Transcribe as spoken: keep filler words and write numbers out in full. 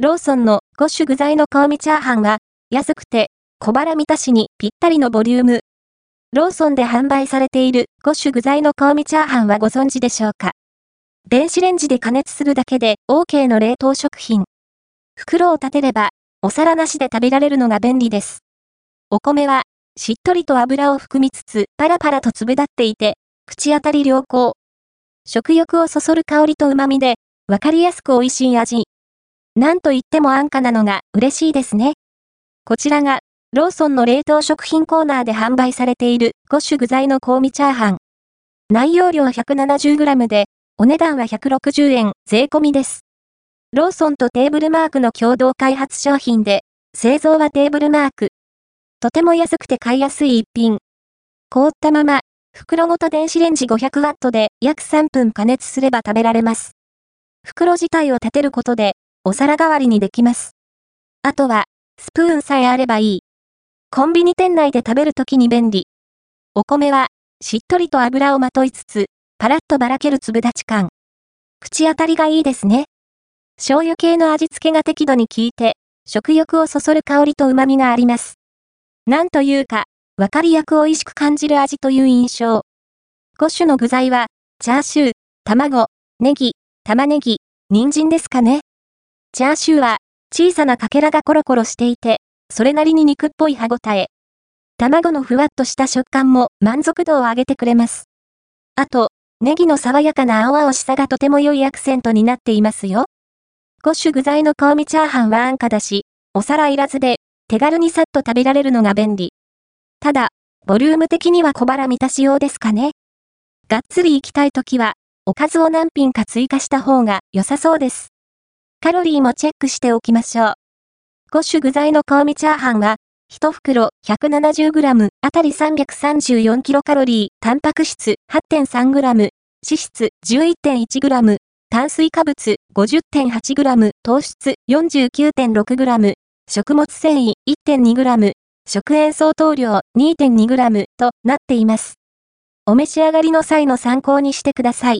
ローソンのご種具材の香味チャーハンは、安くて小腹満たしにぴったりのボリューム。ローソンで販売されているご種具材の香味チャーハンはご存知でしょうか。電子レンジで加熱するだけで OK の冷凍食品。袋を立てれば、お皿なしで食べられるのが便利です。お米は、しっとりと油を含みつつ、パラパラと粒立っていて、口当たり良好。食欲をそそる香りと旨味で、わかりやすく美味しい味。なんといっても安価なのが嬉しいですね。こちらが、ローソンの冷凍食品コーナーで販売されているご種具材の香味チャーハン。内容量 ひゃくななじゅうグラム で、お値段はひゃくろくじゅうえん、税込みです。ローソンとテーブルマークの共同開発商品で、製造はテーブルマーク。とても安くて買いやすい一品。凍ったまま、袋ごと電子レンジ ごひゃくワット で約さんぷん加熱すれば食べられます。袋自体を立てることで、お皿代わりにできます。あとは、スプーンさえあればいい。コンビニ店内で食べるときに便利。お米は、しっとりと油をまといつつ、パラッとばらける粒立ち感。口当たりがいいですね。醤油系の味付けが適度に効いて、食欲をそそる香りと旨味があります。なんというか、わかりやく美味しく感じる味という印象。ご種の具材は、チャーシュー、卵、ネギ、玉ねぎ、人参ですかね。チャーシューは、小さなかけらがコロコロしていて、それなりに肉っぽい歯ごたえ。卵のふわっとした食感も満足度を上げてくれます。あと、ネギの爽やかな青々しさがとても良いアクセントになっていますよ。ご種具材の香味チャーハンは安価だし、お皿いらずで、手軽にさっと食べられるのが便利。ただ、ボリューム的には小腹満たしようですかね。がっつり行きたいときは、おかずを何品か追加した方が良さそうです。カロリーもチェックしておきましょう。ご種具材の香味チャーハンは、いち袋 ひゃくななじゅうグラム あたり さんびゃくさんじゅうよんキロカロリー、タンパク質 はってんさんグラム、脂質 じゅういってんいちグラム、炭水化物 ごじゅってんはちグラム、糖質 よんじゅうきゅうてんろくグラム、食物繊維 いってんにグラム、食塩相当量 にてんにグラム となっています。お召し上がりの際の参考にしてください。